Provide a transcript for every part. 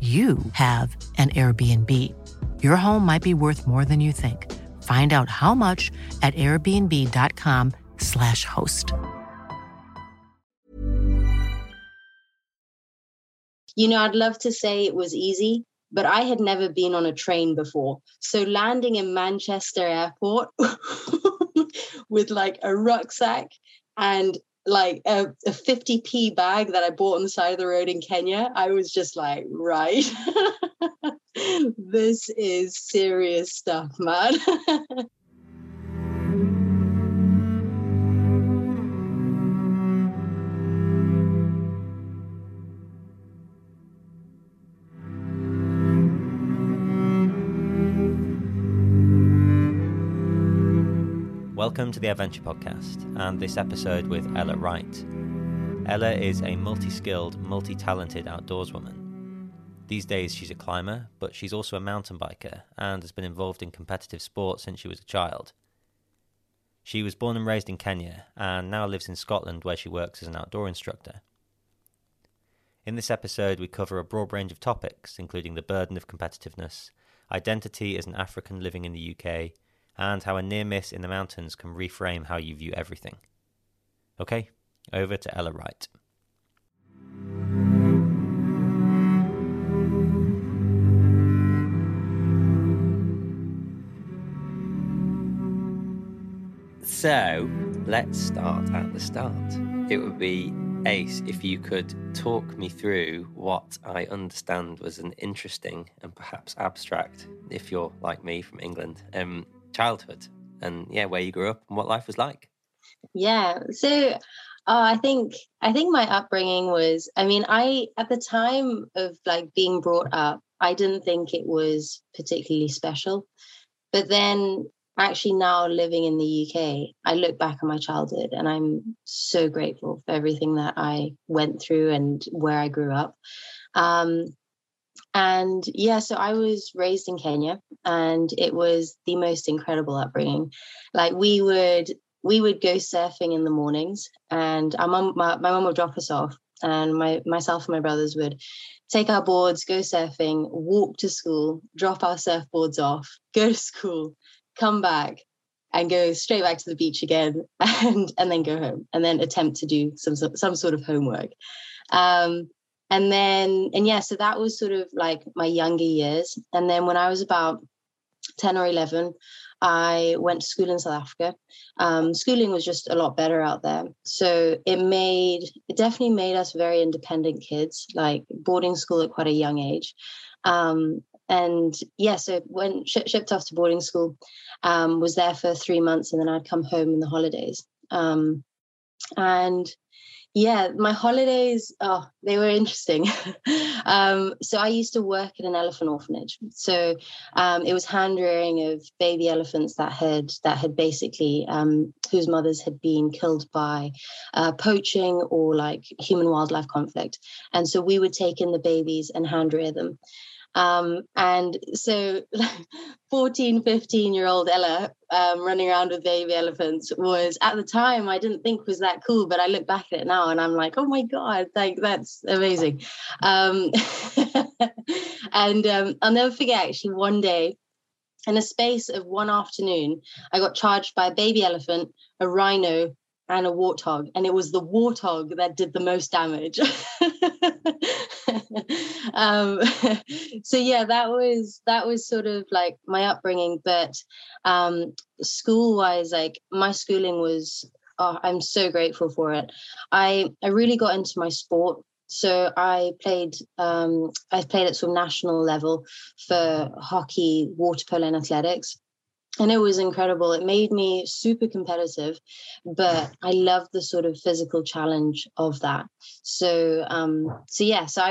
you have an Airbnb. Your home might be worth more than you think. Find out how much at airbnb.com/host. You know, I'd love to say it was easy, but I had never been on a train before. So landing in Manchester Airport with like a rucksack and like a 50p bag that I bought on the side of the road in Kenya, I was just like, right, this is serious stuff, man. Welcome to The Adventure Podcast and this episode with Ella Wright. Ella is a multi-skilled, multi-talented outdoorswoman. These days she's a climber, but she's also a mountain biker and has been involved in competitive sports since she was a child. She was born and raised in Kenya and now lives in Scotland where she works as an outdoor instructor. In this episode we cover a broad range of topics including the burden of competitiveness, identity as an African living in the UK, and how a near miss in the mountains can reframe how you view everything. Okay, over to Ella Wright. So, let's start at the start. It would be ace if you could talk me through what I understand was an interesting and perhaps abstract, if you're like me from England, childhood and where you grew up and what life was like. I think my upbringing was, I at the time of like being brought up, I didn't think it was particularly special, but then actually now living in the UK, I look back on my childhood and I'm so grateful for everything that I went through and where I grew up. So I was raised in Kenya and it was the most incredible upbringing. Like we would go surfing in the mornings and our mum, my mum would drop us off and myself and my brothers would take our boards, go surfing, walk to school, drop our surfboards off, go to school, come back and go straight back to the beach again and then go home and then attempt to do some sort of homework. So that was sort of like my younger years. And then when I was about 10 or 11, I went to school in South Africa. Schooling was just a lot better out there. So it definitely made us very independent kids, like boarding school at quite a young age. So when shipped off to boarding school, was there for 3 months and then I'd come home in the holidays. My holidays, they were interesting. So I used to work at an elephant orphanage. So it was hand rearing of baby elephants that had basically, whose mothers had been killed by poaching or like human wildlife conflict. And so we would take in the babies and hand rear them. 14, 15-year-old Ella running around with baby elephants was, at the time, I didn't think was that cool, but I look back at it now and I'm like, oh my God, like that's amazing. And I'll never forget, actually, one day, in a space of one afternoon, I got charged by a baby elephant, a rhino, and a warthog, and it was the warthog that did the most damage. That was sort of like my upbringing, but school-wise, like my schooling was, I'm so grateful for it. I really got into my sport. So I played at sort of national level for hockey, water polo and athletics. And it was incredible. It made me super competitive, but I loved the sort of physical challenge of that. So I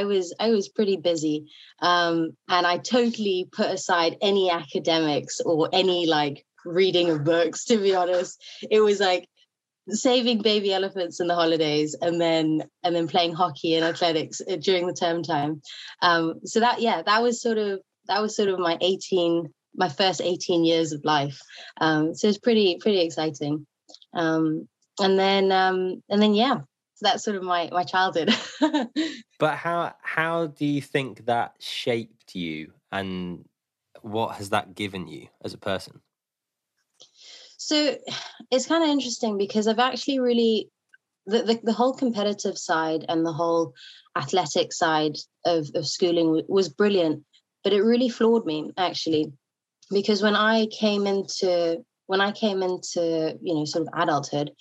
was pretty busy. And I totally put aside any academics or any like reading of books, to be honest. It was like saving baby elephants in the holidays and then playing hockey and athletics during the term time. So that was sort of my first 18 years of life. So it's pretty exciting. So that's sort of my childhood. But how do you think that shaped you, and what has that given you as a person? So it's kind of interesting because I've actually really, the whole competitive side and the whole athletic side of schooling was brilliant, but it really floored me actually. Because when I came into, you know, sort of adulthood,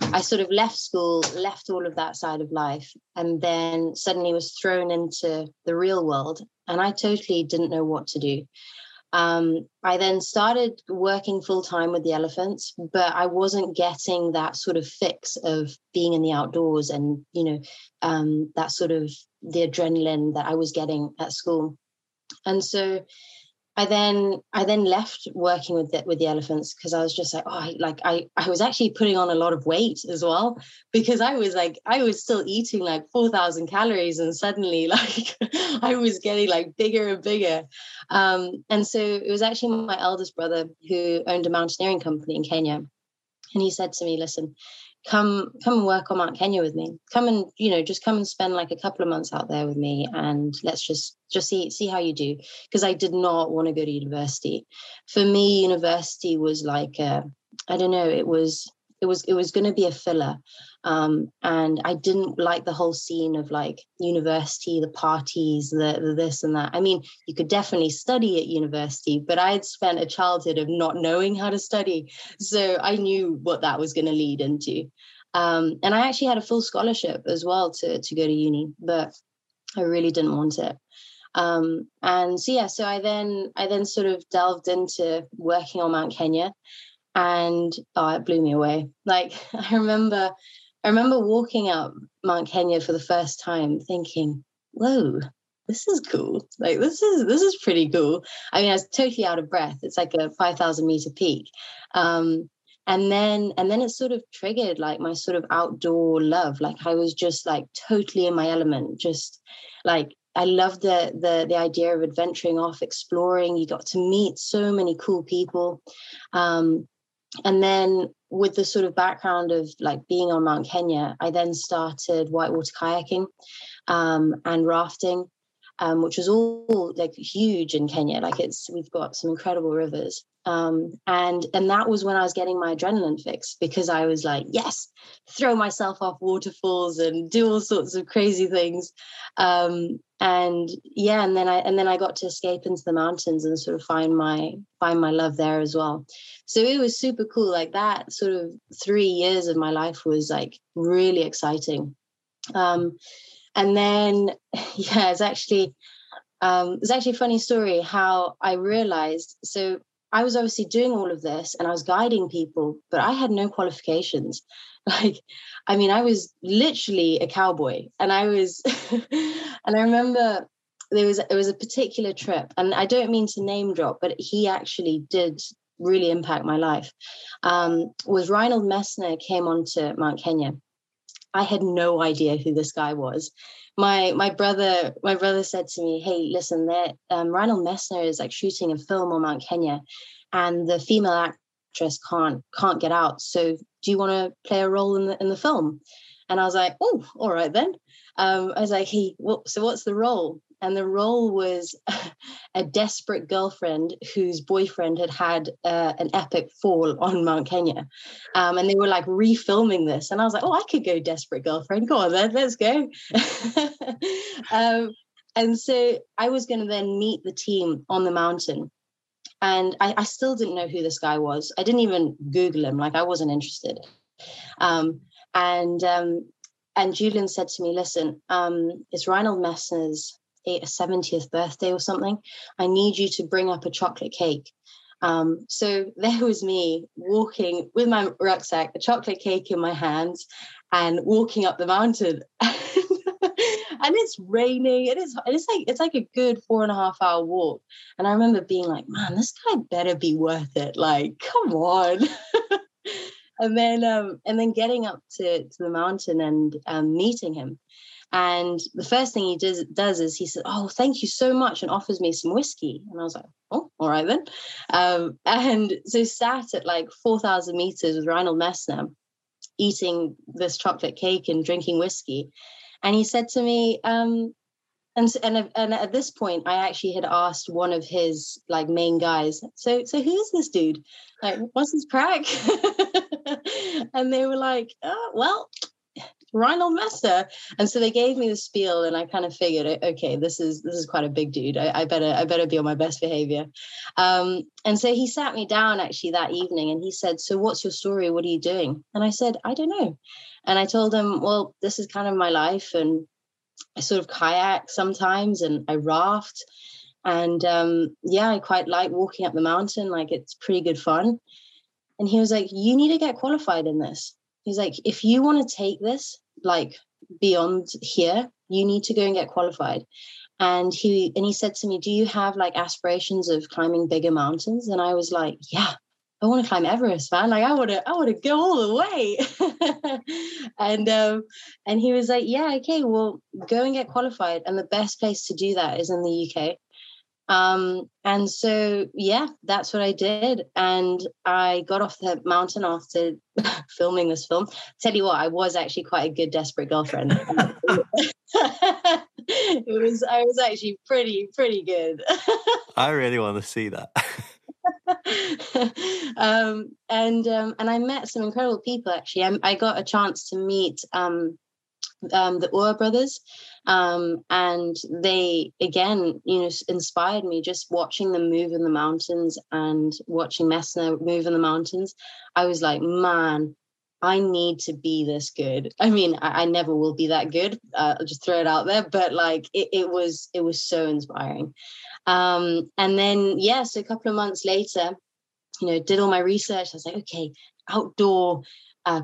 I sort of left school, left all of that side of life, and then suddenly was thrown into the real world. And I totally didn't know what to do. I then started working full time with the elephants, but I wasn't getting that sort of fix of being in the outdoors and, you know, that sort of the adrenaline that I was getting at school. And so I then left working with the elephants because I was just like, I was actually putting on a lot of weight as well, because I was still eating like 4,000 calories, and suddenly like I was getting like bigger and bigger. And so it was actually my eldest brother who owned a mountaineering company in Kenya. And he said to me, listen, come and work on Mount Kenya with me. Come and, you know, just come and spend like a couple of months out there with me, and let's just see how you do. Because I did not want to go to university. For me, university was like it was going to be a filler. And I didn't like the whole scene of like university, the parties, the this and that. I mean, you could definitely study at university, but I had spent a childhood of not knowing how to study. So I knew what that was going to lead into. And I actually had a full scholarship as well to go to uni, but I really didn't want it. So I then sort of delved into working on Mount Kenya. And it blew me away. Like I remember walking up Mount Kenya for the first time thinking, whoa, this is cool. Like this is pretty cool. I mean, I was totally out of breath. It's like a 5,000 meter peak. And then it sort of triggered like my sort of outdoor love. Like I was just like totally in my element, just like I loved the idea of adventuring off, exploring. You got to meet so many cool people. And then with the sort of background of like being on Mount Kenya, I then started whitewater kayaking and rafting, which was all like huge in Kenya. Like we've got some incredible rivers. And that was when I was getting my adrenaline fix, because I was like, yes, throw myself off waterfalls and do all sorts of crazy things. And then I got to escape into the mountains and sort of find my love there as well. So it was super cool. Like that sort of 3 years of my life was like really exciting. It's actually a funny story how I realized, so I was obviously doing all of this and I was guiding people, but I had no qualifications. Like, I mean, I was literally a cowboy, and I was, and I remember it was a particular trip, and I don't mean to name drop, but he actually did really impact my life. Was Reinhold Messner came onto Mount Kenya. I had no idea who this guy was. My brother said to me, hey, listen, Reinhold Messner is like shooting a film on Mount Kenya, and the female actress can't get out. So do you want to play a role in the film? And I was like, oh, all right then. I was like, hey, so what's the role? And the role was a desperate girlfriend whose boyfriend had an epic fall on Mount Kenya. And they were like refilming this. And I was like, oh, I could go desperate girlfriend. Go on then, let's go. And so I was going to then meet the team on the mountain. And I still didn't know who this guy was. I didn't even Google him. Like I wasn't interested. And Julian said to me, listen, it's Reinhold Messner's 70th birthday or something. I need you to bring up a chocolate cake. So there was me walking with my rucksack, a chocolate cake in my hands, and walking up the mountain. And it's raining. It's like a good 4.5 hour walk. And I remember being like, man, this guy better be worth it. Like, come on. And then getting up to the mountain and meeting him. And the first thing he does is he said, oh, thank you so much, and offers me some whiskey. And I was like, oh, all right then. And so sat at like 4,000 meters with Reinhold Messner, eating this chocolate cake and drinking whiskey. And he said to me, and at this point, I actually had asked one of his like main guys, so who's this dude? Like, what's his crack? And they were like, oh, well, Reinhold Messner. And so they gave me the spiel, and I kind of figured, okay, this is quite a big dude. I better be on my best behavior. And so he sat me down actually that evening, and he said, so what's your story? What are you doing? And I said, I don't know. And I told him, well, this is kind of my life, and I sort of kayak sometimes, and I raft, and I quite like walking up the mountain. Like, it's pretty good fun. And he was like, you need to get qualified in this. He's like, if you want to take this, like, beyond here, you need to go and get qualified. And he said to me, do you have like aspirations of climbing bigger mountains? And I was like, yeah, I want to climb Everest, man. Like, I want to go all the way. And he was like, yeah, okay, well, go and get qualified. And the best place to do that is in the UK. And so, yeah, that's what I did. And I got off the mountain after filming this film. Tell you what, I was actually quite a good desperate girlfriend. I was actually pretty good. I really want to see that. And I met some incredible people, actually. I got a chance to meet, the Ur brothers, and they again, inspired me. Just watching them move in the mountains and watching Messner move in the mountains, I was like, man, I need to be this good. I mean, I never will be that good. I'll just throw it out there, but like it was so inspiring. And then so a couple of months later, did all my research. I was like, okay, outdoor.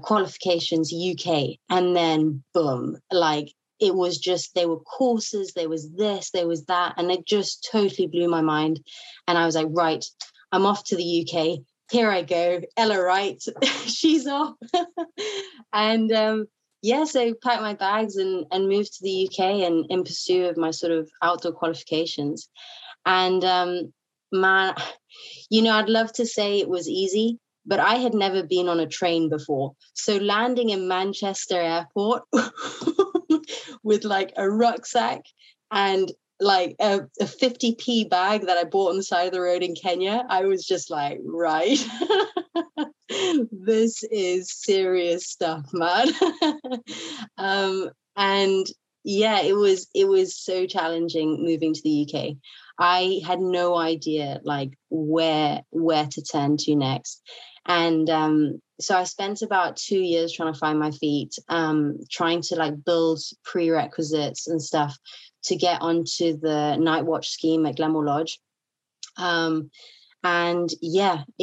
Qualifications UK, and then boom, like it was just, there were courses, there was this, there was that, and it just totally blew my mind. And I was like, right, I'm off to the UK, here I go, Ella Wright, she's off. And so packed my bags and moved to the UK, and in pursuit of my sort of outdoor qualifications. And man, I'd love to say it was easy, but I had never been on a train before. So landing in Manchester Airport with like a rucksack and like a 50p bag that I bought on the side of the road in Kenya, I was just like, right, this is serious stuff, man. It was so challenging moving to the UK. I had no idea like where to turn to next. And so I spent about 2 years trying to find my feet, trying to like build prerequisites and stuff to get onto the Nightwatch scheme at Glenmore Lodge. It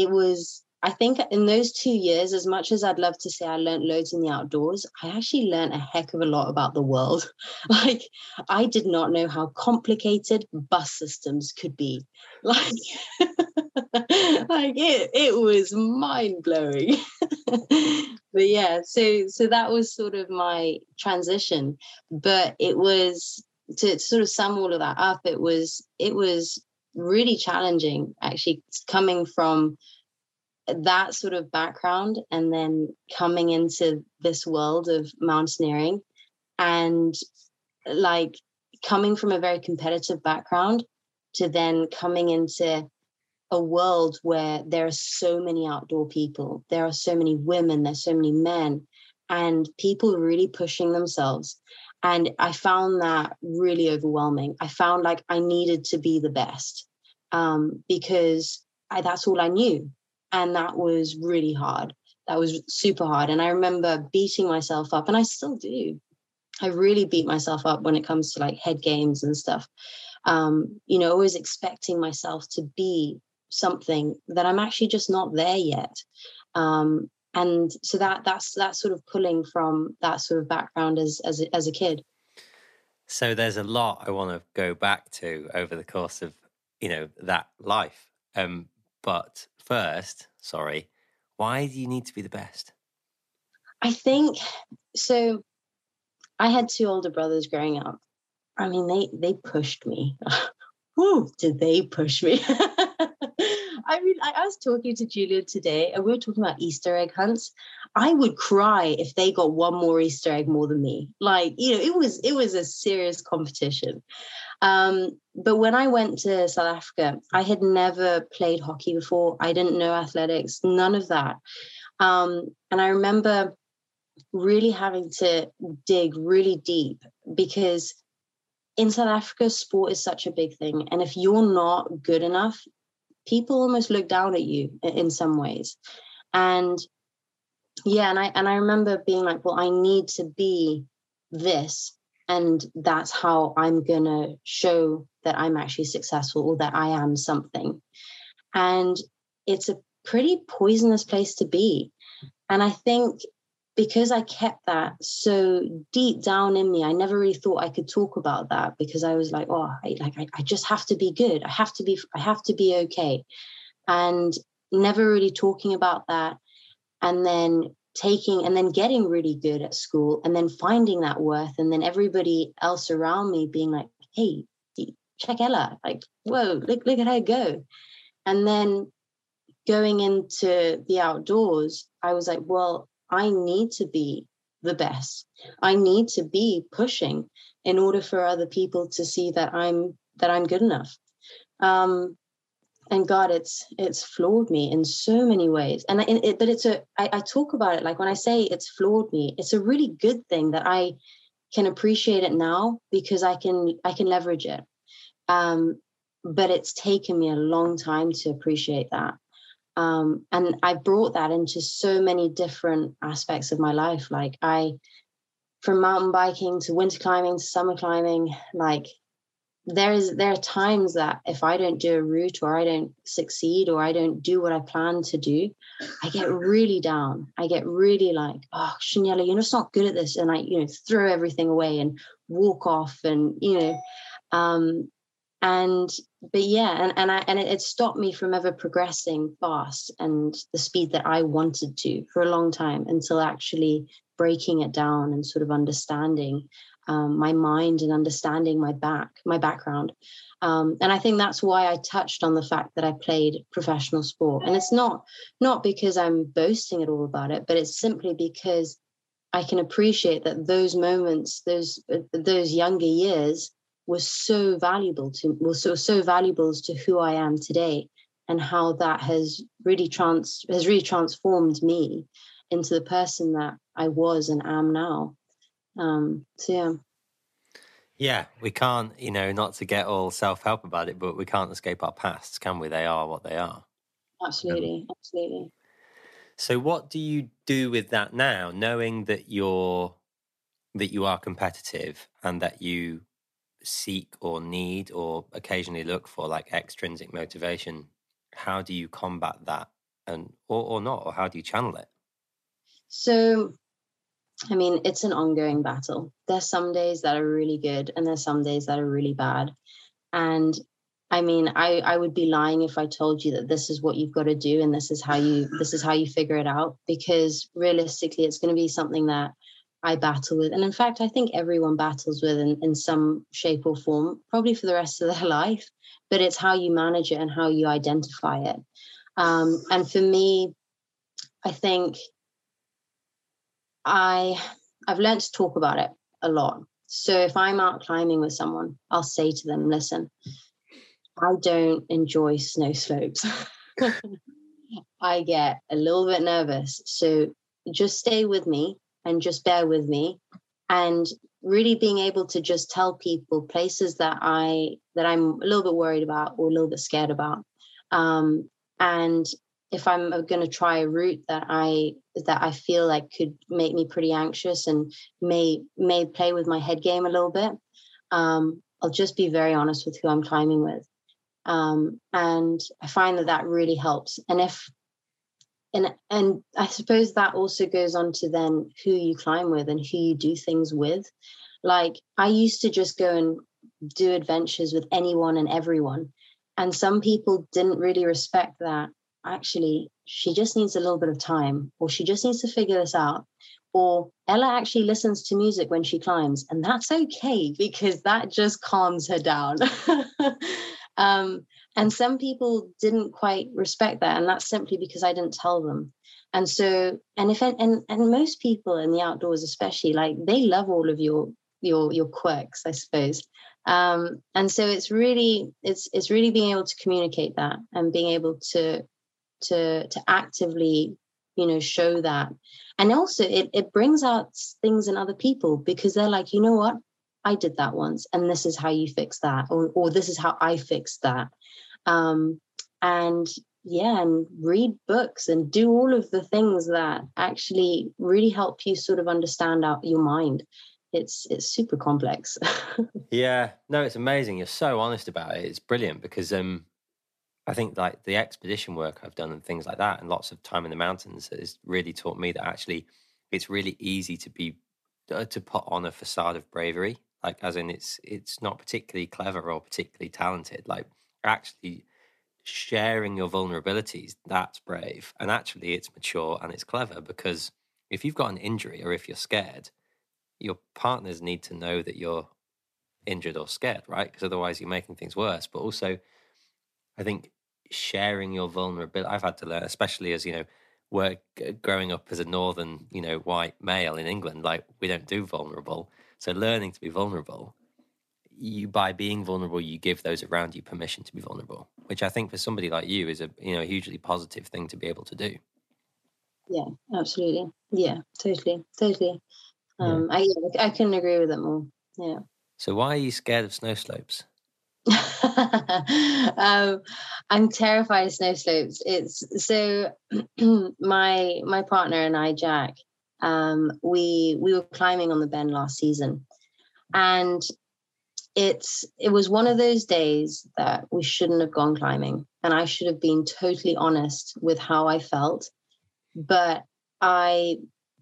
was, I think in those 2 years, as much as I'd love to say I learned loads in the outdoors, I actually learned a heck of a lot about the world. Like, I did not know how complicated bus systems could be. Like, it was mind blowing. But so that was sort of my transition. But it was, to sort of sum all of that up, it was really challenging, actually, coming from that sort of background and then coming into this world of mountaineering, and like coming from a very competitive background to then coming into a world where there are so many outdoor people, there are so many women, there's so many men, and people really pushing themselves. And I found that really overwhelming. I found like I needed to be the best, because that's all I knew. And that was really hard. That was super hard. And I remember beating myself up, and I still do. I really beat myself up when it comes to like head games and stuff. Always expecting myself to be something that I'm actually just not there yet. And so that's sort of pulling from that sort of background as a kid. So there's a lot I want to go back to over the course of, you know, that life. But first, sorry, why do you need to be the best? I think, so I had two older brothers growing up. I mean, they pushed me. Woo, did they push me? I mean, I was talking to Julia today and we were talking about Easter egg hunts. I would cry if they got one more Easter egg more than me. Like, you know, it was a serious competition. But when I went to South Africa, I had never played hockey before. I didn't know athletics, none of that. And I remember really having to dig really deep, because in South Africa, sport is such a big thing. And if you're not good enough, people almost look down at you in some ways. And yeah, and I remember being like, well, I need to be this, and that's how I'm going to show that I'm actually successful, or that I am something. And it's a pretty poisonous place to be. And I think because I kept that so deep down in me, I never really thought I could talk about that, because I was like, oh, I just have to be good. I have to be okay. And never really talking about that. And then getting really good at school, and then finding that worth. And then everybody else around me being like, hey, check Ella, like, whoa, look at her go. And then going into the outdoors, I was like, well, I need to be the best. I need to be pushing in order for other people to see that I'm good enough. And God, it's floored me in so many ways. And I talk about it, like when I say it's floored me, it's a really good thing that I can appreciate it now, because I can leverage it. But it's taken me a long time to appreciate that. And I brought that into so many different aspects of my life. Like from mountain biking to winter climbing to summer climbing, like there are times that if I don't do a route, or I don't succeed, or I don't do what I plan to do, I get really down. I get really like, oh, Shaniela, you're just not good at this. And I, you know, throw everything away and walk off, and, you know, it stopped me from ever progressing fast and the speed that I wanted to for a long time, until actually breaking it down and sort of understanding my mind and understanding my background. And I think that's why I touched on the fact that I played professional sport. And it's not because I'm boasting at all about it, but it's simply because I can appreciate that those moments, those younger years, was so valuable to who I am today, and how that has really transformed me into the person that I was and am now. So we can't, you know, not to get all self-help about it, but we can't escape our pasts, can we? They are what they are. Absolutely. So what do you do with that now, knowing that you are competitive, and that you seek or need or occasionally look for like extrinsic motivation? How do you combat that, and or not, or how do you channel it? So I mean, it's an ongoing battle. There's some days that are really good, and there's some days that are really bad. And I mean, I would be lying if I told you that this is what you've got to do and this is how you figure it out, because realistically it's going to be something that I battle with. And in fact, I think everyone battles with in some shape or form, probably for the rest of their life, but it's how you manage it and how you identify it. And for me, I think I've learned to talk about it a lot. So if I'm out climbing with someone, I'll say to them, listen, I don't enjoy snow slopes. I get a little bit nervous. So just stay with me. And just bear with me, and really being able to just tell people places that I'm a little bit worried about or a little bit scared about. And if I'm going to try a route that I feel like could make me pretty anxious and may play with my head game a little bit, I'll just be very honest with who I'm climbing with. And I find that that really helps. And and I suppose that also goes on to then who you climb with and who you do things with. Like, I used to just go and do adventures with anyone and everyone. And some people didn't really respect that. Actually, she just needs a little bit of time, or she just needs to figure this out. Or Ella actually listens to music when she climbs, and that's okay, because that just calms her down. And some people didn't quite respect that, and that's simply because I didn't tell them. And so, and most people in the outdoors, especially, like, they love all of your quirks, I suppose. And so it's really being able to communicate that, and being able to actively, show that. And also it brings out things in other people, because they're like, you know what, I did that once, and this is how you fix that, or this is how I fixed that. And read books and do all of the things that actually really help you sort of understand out your mind. It's super complex. Yeah, no, it's amazing. You're so honest about it. It's brilliant, because I think, like, the expedition work I've done and things like that, and lots of time in the mountains, has really taught me that actually it's really easy to put on a facade of bravery. Like, as in, it's not particularly clever or particularly talented. Like, actually sharing your vulnerabilities, that's brave. And actually it's mature and it's clever, because if you've got an injury or if you're scared, your partners need to know that you're injured or scared, right? Because otherwise you're making things worse. But also, I think sharing your vulnerability, I've had to learn, especially as, growing up as a northern, white male in England, like, we don't do vulnerable. So learning to be vulnerable, by being vulnerable, you give those around you permission to be vulnerable, which I think for somebody like you is a hugely positive thing to be able to do. Yeah, absolutely. Yeah, totally. I couldn't agree with it more. Yeah. So why are you scared of snow slopes? I'm terrified of snow slopes. It's so my partner and I, Jack, we were climbing on the Ben last season, and it was one of those days that we shouldn't have gone climbing, and I should have been totally honest with how I felt. But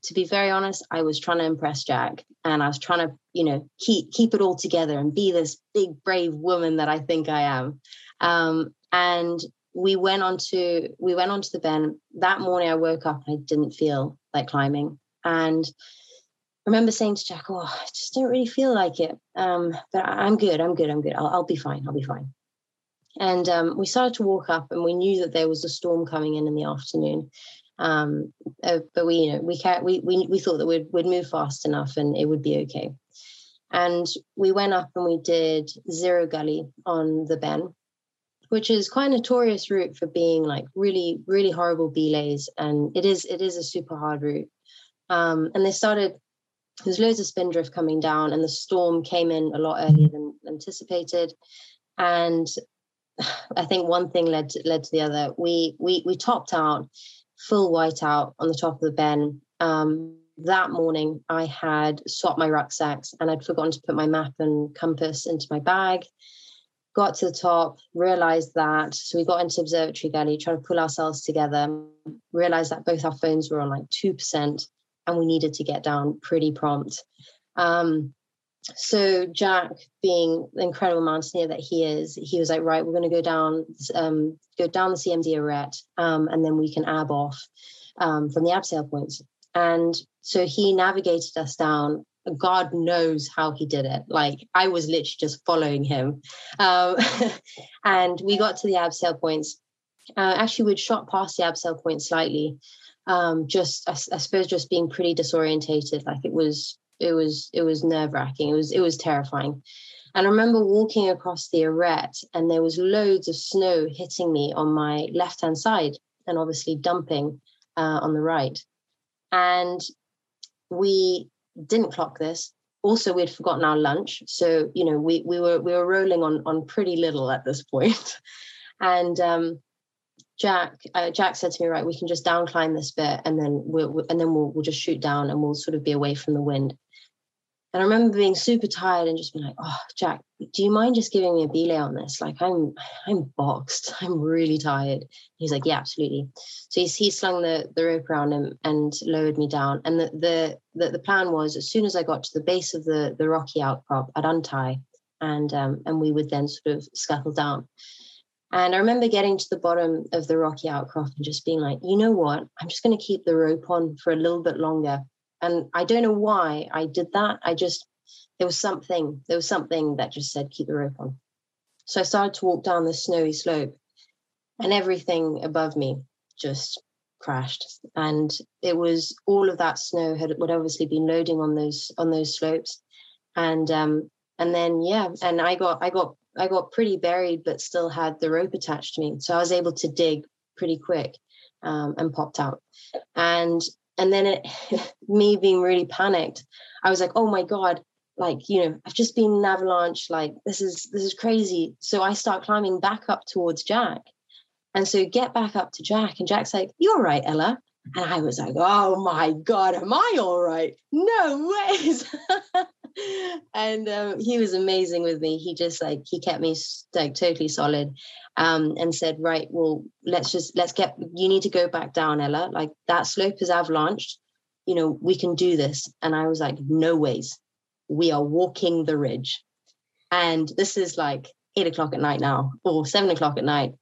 to be very honest, I was trying to impress Jack, and I was trying to, keep it all together and be this big, brave woman that I think I am. And we went onto the Ben. That morning I woke up and I didn't feel like climbing. And I remember saying to Jack, oh, I just don't really feel like it. But I'm good. I'll be fine. And we started to walk up, and we knew that there was a storm coming in the afternoon. But we thought that we'd move fast enough and it would be okay. And we went up and we did Zero Gully on the Ben, which is quite a notorious route for being like really, really horrible belays. And it is a super hard route. And there was loads of spindrift coming down, and the storm came in a lot earlier than anticipated. And I think one thing led to the other. We topped out, full whiteout on the top of the Ben. That morning I had swapped my rucksacks, and I'd forgotten to put my map and compass into my bag. Got to the top, realized that. So we got into Observatory Gully, trying to pull ourselves together, realized that both our phones were on like 2%, and we needed to get down pretty prompt. So Jack, being the incredible mountaineer that he is, he was like, right, we're going to go down the CMD Arête, and then we can ab off from the abseil points. And so he navigated us down. God knows how he did it. Like, I was literally just following him. And we got to the abseil points. Actually, we'd shot past the abseil point slightly. I suppose being pretty disorientated. Like, it was nerve-wracking. It was terrifying. And I remember walking across the Arête, and there was loads of snow hitting me on my left-hand side, and obviously dumping on the right. And we didn't clock this. Also, we'd forgotten our lunch, so we were rolling on pretty little at this point. And Jack said to me, right, we can just down climb this bit, and then we'll just shoot down, and we'll sort of be away from the wind. And I remember being super tired and just being like, oh, Jack, do you mind just giving me a belay on this? Like, I'm boxed. I'm really tired. He's like, yeah, absolutely. So he slung the rope around him and lowered me down. And the plan was, as soon as I got to the base of the rocky outcrop, I'd untie and we would then sort of scuttle down. And I remember getting to the bottom of the rocky outcrop and just being like, you know what? I'm just going to keep the rope on for a little bit longer. And I don't know why I did that. There was something that just said, keep the rope on. So I started to walk down this snowy slope and everything above me just crashed. And it was all of that snow would obviously been loading on those slopes. And then I got pretty buried, but still had the rope attached to me. So I was able to dig pretty quick and popped out. And then me being really panicked, I was like, oh my God, like, you know, I've just been in an avalanche. Like, this is crazy. So I start climbing back up towards Jack. And so get back up to Jack, and Jack's like, you're all right, Ella. And I was like, oh my God, am I all right? No ways. And he was amazing with me. He just he kept me like totally solid, and said, right, well, you need to go back down, Ella. Like, that slope is avalanched. You know, we can do this. And I was like, no ways. We are walking the ridge. And this is like 8 o'clock at night now, or 7 o'clock at night.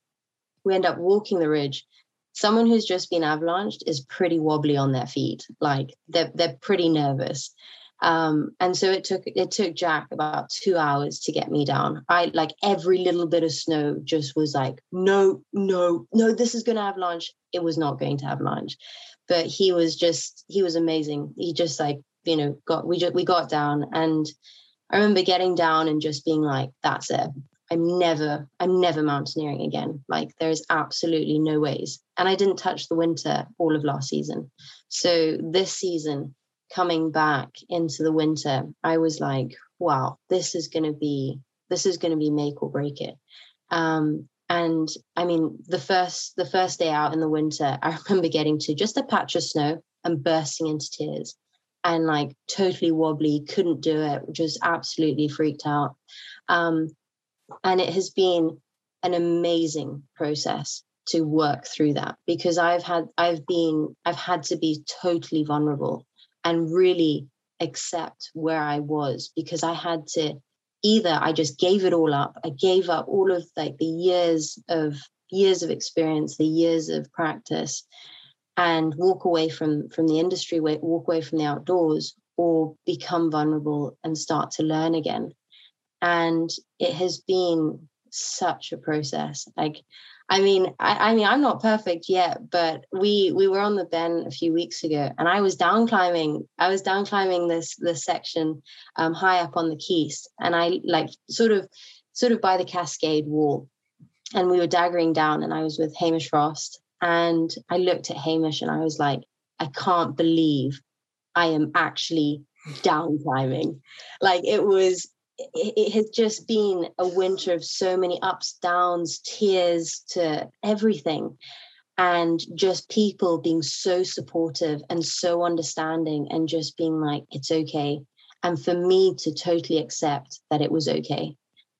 We end up walking the ridge. Someone who's just been avalanched is pretty wobbly on their feet. Like, they're pretty nervous. And so it took Jack about 2 hours to get me down. Every little bit of snow just was like, no, this is going to avalanche. It was not going to avalanche, but he was amazing. He just we got down, and I remember getting down and just being like, that's it. I'm never mountaineering again. Like, there's absolutely no ways. And I didn't touch the winter all of last season. So this season, coming back into the winter, I was like, wow, this is going to be make or break it. And I mean, the first day out in the winter, I remember getting to just a patch of snow and bursting into tears, and like totally wobbly, couldn't do it, just absolutely freaked out. And it has been an amazing process to work through that, because I've had to be totally vulnerable and really accept where I was, because I had to I just gave it all up. I gave up all of the years of experience, the years of practice, and walk away from the industry, walk away from the outdoors, or become vulnerable and start to learn again. And it has been such a process. I'm not perfect yet, but we were on the Ben a few weeks ago, and I was down climbing this section high up on the Keys, and I sort of by the Cascade Wall, and we were daggering down, and I was with Hamish Frost, and I looked at Hamish and I was like, I can't believe I am actually down climbing. Like, it has just been a winter of so many ups, downs, tears to everything, and just people being so supportive and so understanding, and just being like, it's okay. And for me to totally accept that it was okay,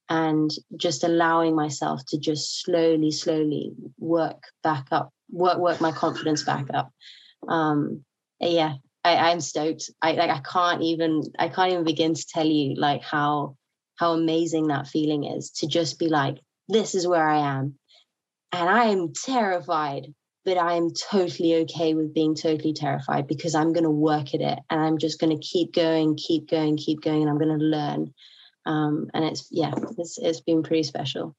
and just allowing myself to just slowly work back up, work my confidence back up. Yeah. I'm stoked. I can't even begin to tell you like how amazing that feeling is, to just be like, this is where I am, and I am terrified, but I am totally okay with being totally terrified, because I'm going to work at it, and I'm just going to keep going, and I'm going to learn. And it's been pretty special.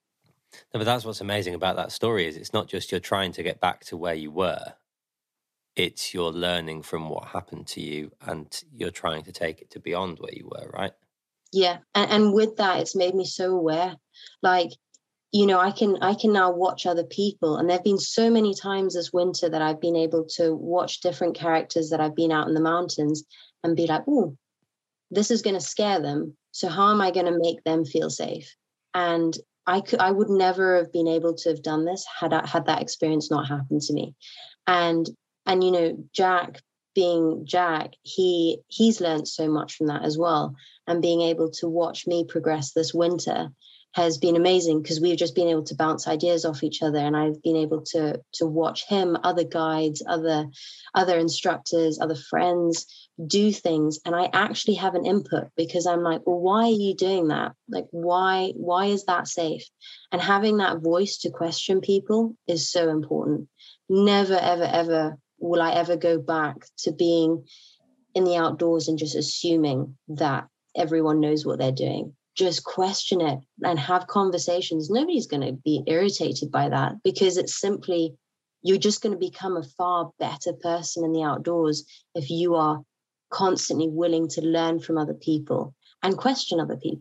No, but that's what's amazing about that story is it's not just you're trying to get back to where you were. It's you're learning from what happened to you, and you're trying to take it to beyond where you were, right? Yeah. And with that, it's made me so aware. Like, you know, I can now watch other people. And there have been so many times this winter that I've been able to watch different characters that I've been out in the mountains and be like, oh, this is going to scare them. So how am I going to make them feel safe? And I would never have been able to have done this had that experience not happened to me. And you know, Jack being Jack, he's learned so much from that as well. And being able to watch me progress this winter has been amazing, because we've just been able to bounce ideas off each other, and I've been able to watch him, other guides, other instructors, other friends do things, and I actually have an input, because I'm like, well, why are you doing that? Like, why is that safe? And having that voice to question people is so important. Never, ever, ever will I ever go back to being in the outdoors and just assuming that everyone knows what they're doing. Just question it and have conversations. Nobody's going to be irritated by that, because it's simply, you're just going to become a far better person in the outdoors if you are constantly willing to learn from other people and question other people.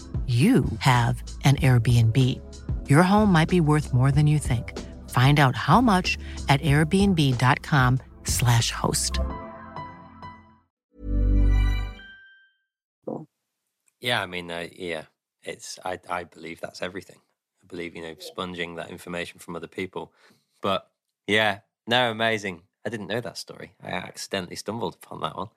you have an Airbnb. Your home might be worth more than you think. Find out how much at airbnb.com/host. Yeah, I mean, I believe that's everything. I believe, sponging that information from other people. But yeah, no, amazing. I didn't know that story. I accidentally stumbled upon that one.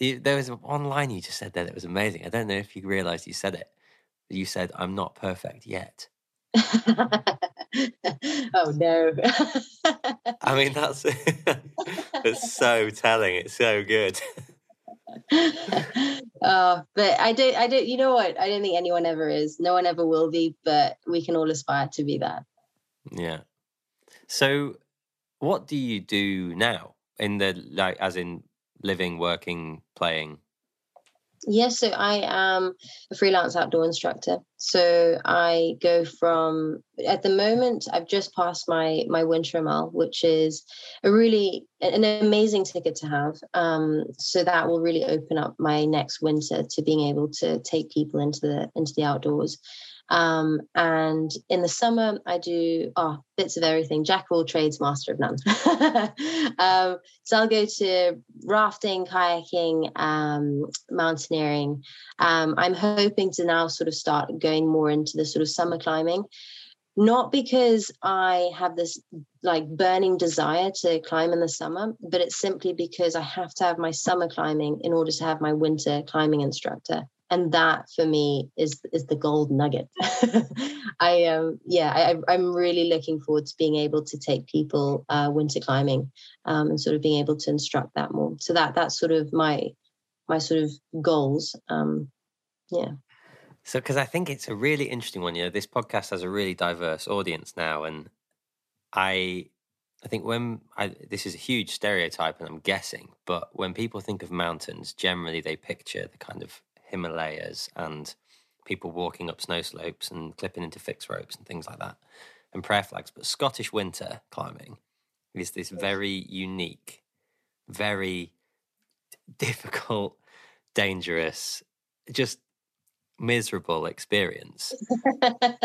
There was one line you just said there that was amazing. I don't know if you realised you said it. You said, "I'm not perfect yet." Oh no! I mean, that's so telling. It's so good. But I don't. You know what? I don't think anyone ever is. No one ever will be. But we can all aspire to be that. Yeah. So, what do you do now? As in living, working, playing? Yes, so I am a freelance outdoor instructor. So I go from, at the moment, I've just passed my winter ML, which is an amazing ticket to have. So that will really open up my next winter to being able to take people into the outdoors. And in the summer I do bits of everything. Jack of all trades, master of none. So I'll go to rafting, kayaking, mountaineering. I'm hoping to now sort of start going more into the sort of summer climbing, not because I have this like burning desire to climb in the summer, but it's simply because I have to have my summer climbing in order to have my winter climbing instructor. And that for me is the gold nugget. I'm really looking forward to being able to take people winter climbing and sort of being able to instruct that more. So that's sort of my sort of goals. Yeah. So, because I think it's a really interesting one. This podcast has a really diverse audience now, and I think this is a huge stereotype, and I'm guessing, but when people think of mountains, generally they picture the kind of Himalayas and people walking up snow slopes and clipping into fixed ropes and things like that, and prayer flags. But Scottish winter climbing is this very unique, very difficult, dangerous, just miserable experience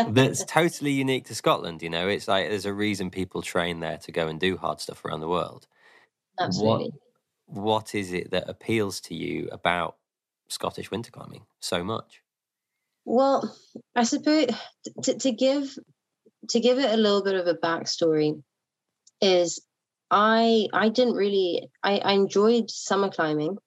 that's totally unique to Scotland. It's like there's a reason people train there to go and do hard stuff around the world. Absolutely. What is it that appeals to you about Scottish winter climbing so much? Well, I suppose to give it a little bit of a backstory is I enjoyed summer climbing,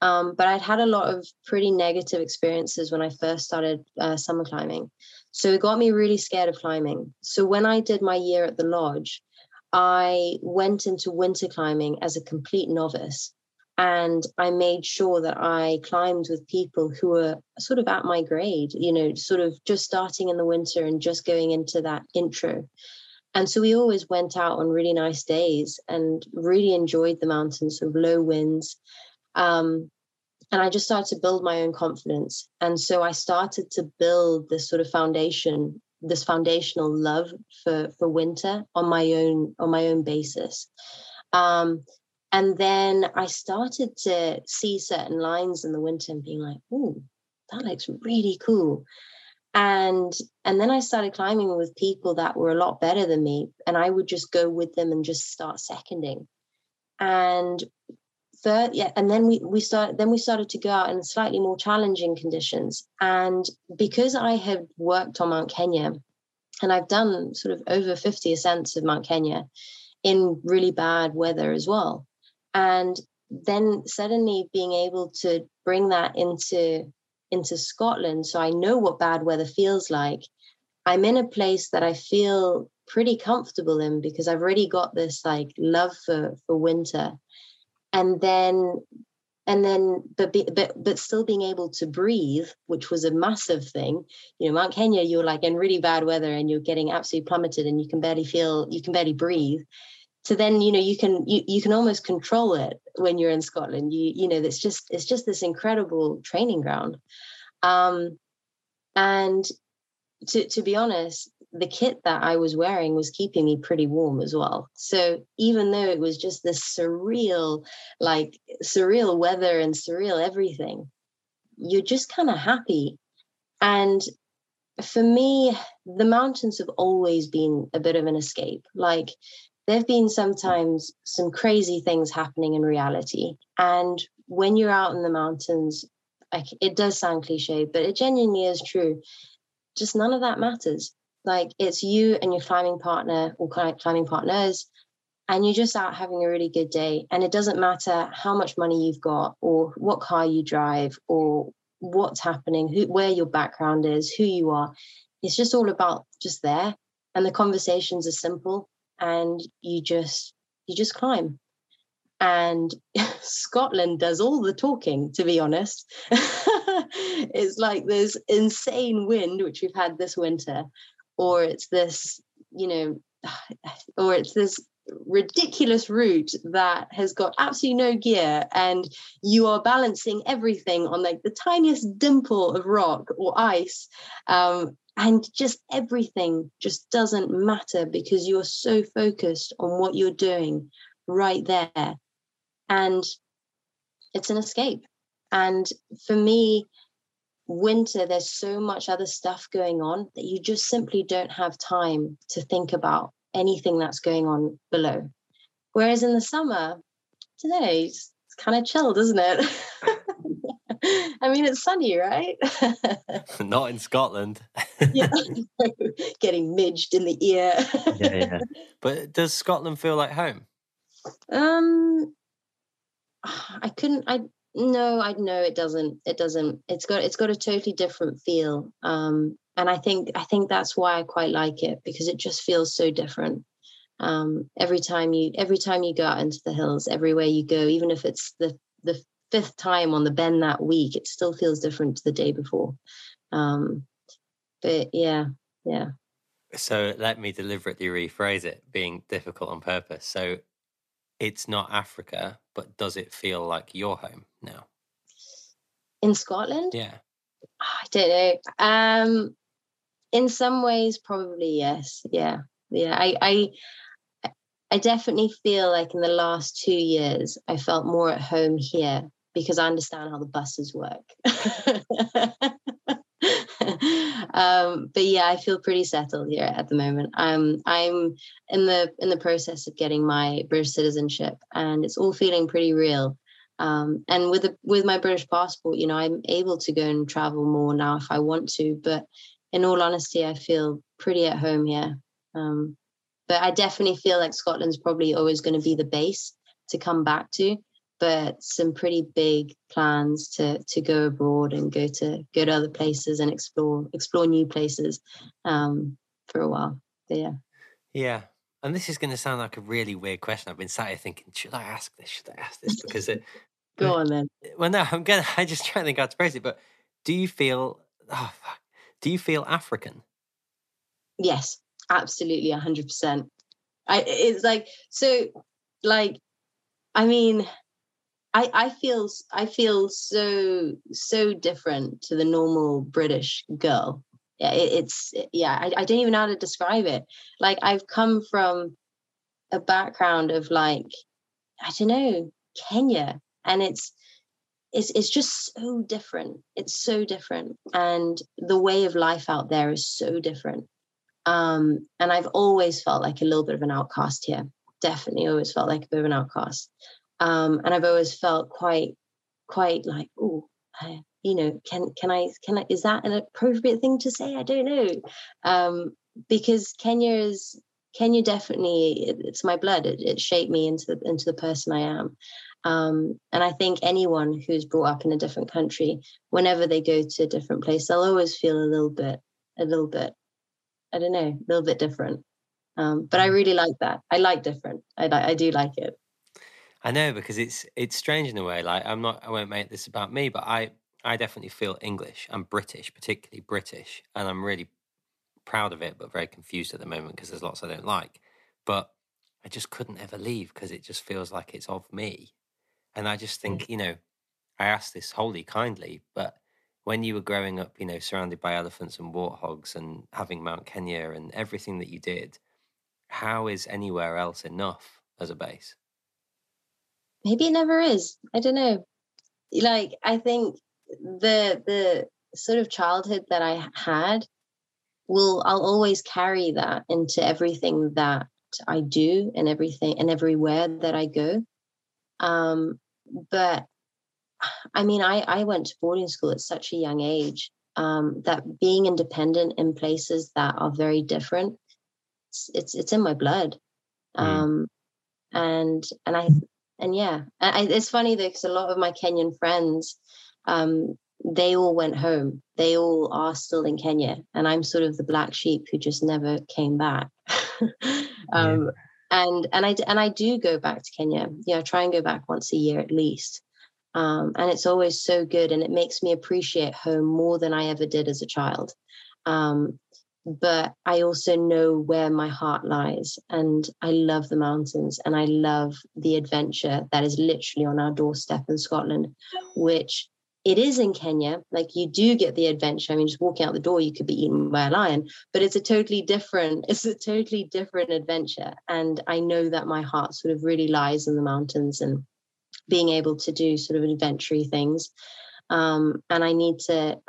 but I'd had a lot of pretty negative experiences when I first started summer climbing. So it got me really scared of climbing. So when I did my year at the lodge, I went into winter climbing as a complete novice. And I made sure that I climbed with people who were sort of at my grade, sort of just starting in the winter and just going into that intro. And so we always went out on really nice days and really enjoyed the mountains, sort of low winds. And I just started to build my own confidence. And so I started to build this sort of foundation this foundational love for winter on my own basis. And then I started to see certain lines in the winter and being like, "Ooh, that looks really cool." And then I started climbing with people that were a lot better than me, and I would just go with them and just start seconding. And third, yeah, and then we started to go out in slightly more challenging conditions. And because I had worked on Mount Kenya, and I've done sort of over 50 ascents of Mount Kenya in really bad weather as well, and then suddenly being able to bring that into Scotland, so I know what bad weather feels like. I'm in a place that I feel pretty comfortable in because I've already got this like love for winter, but still being able to breathe, which was a massive thing. You know, Mount Kenya, you're like in really bad weather and you're getting absolutely plummeted and you can barely breathe. So then, you know, you can almost control it when you're in Scotland. You know, it's just this incredible training ground. And to be honest, the kit that I was wearing was keeping me pretty warm as well. So even though it was just this surreal weather and surreal everything, you're just kind of happy. And for me, the mountains have always been a bit of an escape. Like, there've been sometimes some crazy things happening in reality. And when you're out in the mountains, like, it does sound cliche, but it genuinely is true. Just none of that matters. Like, it's you and your climbing partner or climbing partners, and you're just out having a really good day. And it doesn't matter how much money you've got or what car you drive or what's happening, where your background is, who you are. It's just all about just there. And the conversations are simple. And you just climb, and Scotland does all the talking, to be honest. It's like this insane wind, which we've had this winter, or it's this ridiculous route that has got absolutely no gear, and you are balancing everything on like the tiniest dimple of rock or ice. And just everything just doesn't matter because you're so focused on what you're doing right there. And it's an escape. And for me, winter, there's so much other stuff going on that you just simply don't have time to think about anything that's going on below. Whereas in the summer, today, it's kind of chilled, isn't it? I mean, it's sunny, right? Not in Scotland. Yeah, getting midged in the ear. Yeah. But does Scotland feel like home? No, it doesn't. It doesn't. It's got a totally different feel. And I think that's why I quite like it, because it just feels so different. Every time you go out into the hills, everywhere you go, even if it's the fifth time on the bend that week, it still feels different to the day before. But yeah. So let me deliberately rephrase it, being difficult on purpose. So it's not Africa, but does it feel like your home now? In Scotland? Yeah. I don't know. In some ways, probably yes. Yeah. Yeah. I definitely feel like in the last 2 years, I felt more at home here, because I understand how the buses work. But yeah, I feel pretty settled here at the moment. I'm in the process of getting my British citizenship, and it's all feeling pretty real. And with my British passport, you know, I'm able to go and travel more now if I want to. But in all honesty, I feel pretty at home here. But I definitely feel like Scotland's probably always going to be the base to come back to. But some pretty big plans to go abroad and go to other places and explore new places for a while. But yeah. Yeah. And this is going to sound like a really weird question. I've been sat here thinking, should I ask this? Because it... Go on then. Well, no, I just try to think how to phrase it. But do you feel African? Yes, absolutely. 100%. I feel so different to the normal British girl. I don't even know how to describe it. Like, I've come from a background of, like, I don't know, Kenya, and it's just so different. It's so different. And the way of life out there is so different. And I've always felt like a little bit of an outcast here. Definitely always felt like a bit of an outcast. And I've always felt quite like, oh, you know, can I, is that an appropriate thing to say? I don't know. Because Kenya definitely, it's my blood. It shaped me into the person I am. And I think anyone who's brought up in a different country, whenever they go to a different place, they'll always feel a little bit, I don't know, a little bit different. But I really like that. I like different. I do like it. I know, because it's strange in a way. Like, I won't make this about me, but I definitely feel English. I'm British, particularly British, and I'm really proud of it, but very confused at the moment because there's lots I don't like. But I just couldn't ever leave because it just feels like it's of me. And I just think, you know, I ask this wholly kindly, but when you were growing up, you know, surrounded by elephants and warthogs and having Mount Kenya and everything that you did, how is anywhere else enough as a base? Maybe it never is. I don't know. Like, I think the sort of childhood that I had, I'll always carry that into everything that I do and everything and everywhere that I go. But I mean, I went to boarding school at such a young age, that being independent in places that are very different, it's in my blood. And it's funny though, because a lot of my Kenyan friends, they all went home. They all are still in Kenya, and I'm sort of the black sheep who just never came back. And I do go back to Kenya. Yeah, I try and go back once a year at least. And it's always so good, and it makes me appreciate home more than I ever did as a child. But I also know where my heart lies, and I love the mountains, and I love the adventure that is literally on our doorstep in Scotland, which it is in Kenya. Like, you do get the adventure. I mean, just walking out the door, you could be eaten by a lion, but it's a totally different adventure. And I know that my heart sort of really lies in the mountains and being able to do sort of adventure-y things. And I need to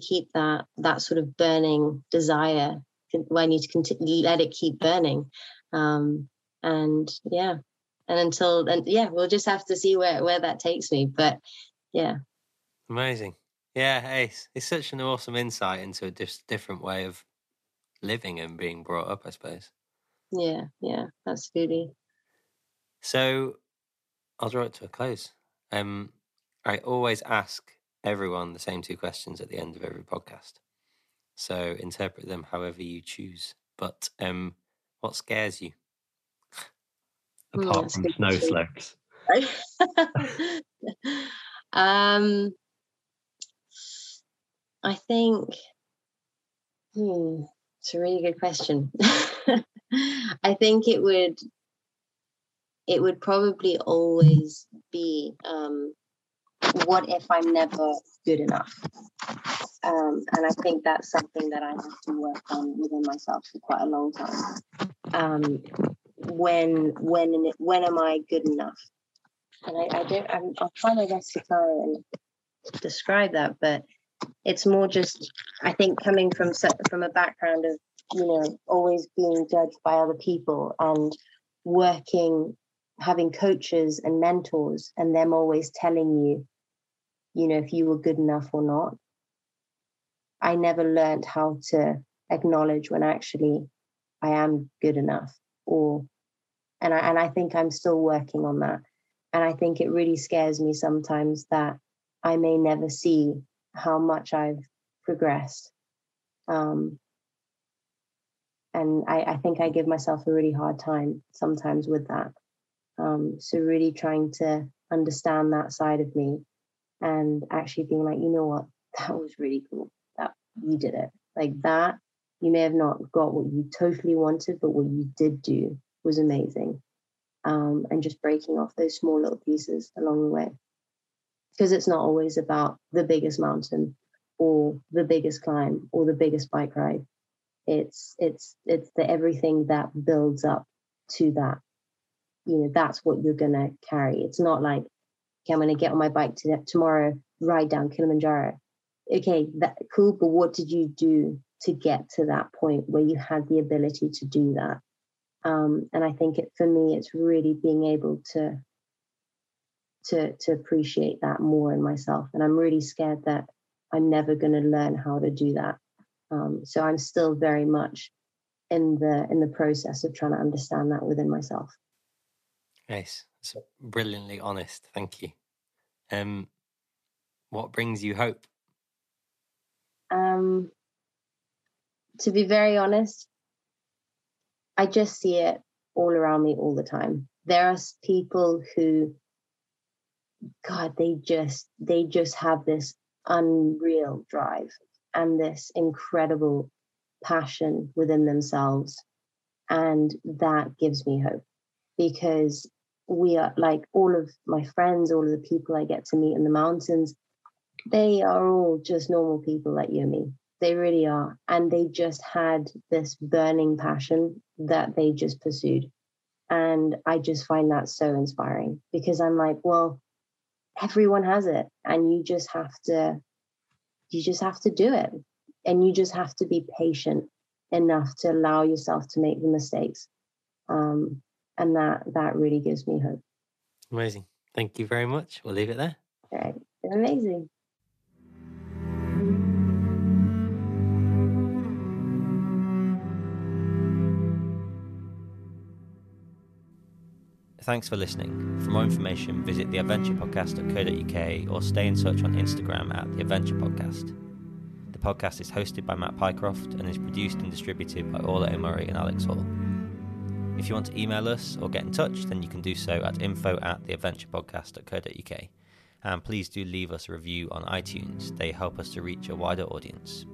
keep that sort of burning desire. I need to continue, let it keep burning. We'll just have to see where that takes me. But yeah. Amazing. Yeah. It's such an awesome insight into a different way of living and being brought up, I suppose. Yeah. Absolutely. So I'll draw it to a close. I always ask everyone the same two questions at the end of every podcast. So interpret them however you choose. But what scares you? Apart from snow slopes. I think it's a really good question. I think it would probably always be what if I'm never good enough? And I think that's something that I have to work on within myself for quite a long time. When am I good enough? And I'll try my best to try and describe that, but it's more just, I think, coming from a background of, you know, always being judged by other people and having coaches and mentors and them always telling you, you know, if you were good enough or not. I never learned how to acknowledge when actually I am good enough, and I think I'm still working on that. And I think it really scares me sometimes that I may never see how much I've progressed. And I think I give myself a really hard time sometimes with that. So really trying to understand that side of me and actually being like, you know what, that was really cool that you did it. Like that, you may have not got what you totally wanted, but what you did do was amazing. And just breaking off those small little pieces along the way. Because it's not always about the biggest mountain or the biggest climb or the biggest bike ride. It's the everything that builds up to that. You know, that's what you're gonna carry. It's not like, okay, I'm gonna get on my bike tomorrow, ride down Kilimanjaro. Okay, that cool, but what did you do to get to that point where you had the ability to do that? And I think for me, it's really being able to appreciate that more in myself. And I'm really scared that I'm never going to learn how to do that. So I'm still very much in the process of trying to understand that within myself. Nice. That's brilliantly honest. Thank you. What brings you hope? To be very honest, I just see it all around me all the time. There are people who, God, they just have this unreal drive and this incredible passion within themselves. And that gives me hope, because we are like all of my friends, all of the people I get to meet in the mountains, they are all just normal people like you and me. They really are. And they just had this burning passion that they just pursued. And I just find that so inspiring, because I'm like, well, everyone has it, and you just have to do it. And you just have to be patient enough to allow yourself to make the mistakes. And that really gives me hope. Amazing. Thank you very much. We'll leave it there. All right. Amazing. Thanks for listening. For more information, visit theadventurepodcast.co.uk or stay in touch on Instagram at theadventurepodcast. The podcast is hosted by Matt Pycroft and is produced and distributed by Orla Murray and Alex Hall. If you want to email us or get in touch, then you can do so at info@theadventurepodcast.co.uk. And please do leave us a review on iTunes. They help us to reach a wider audience.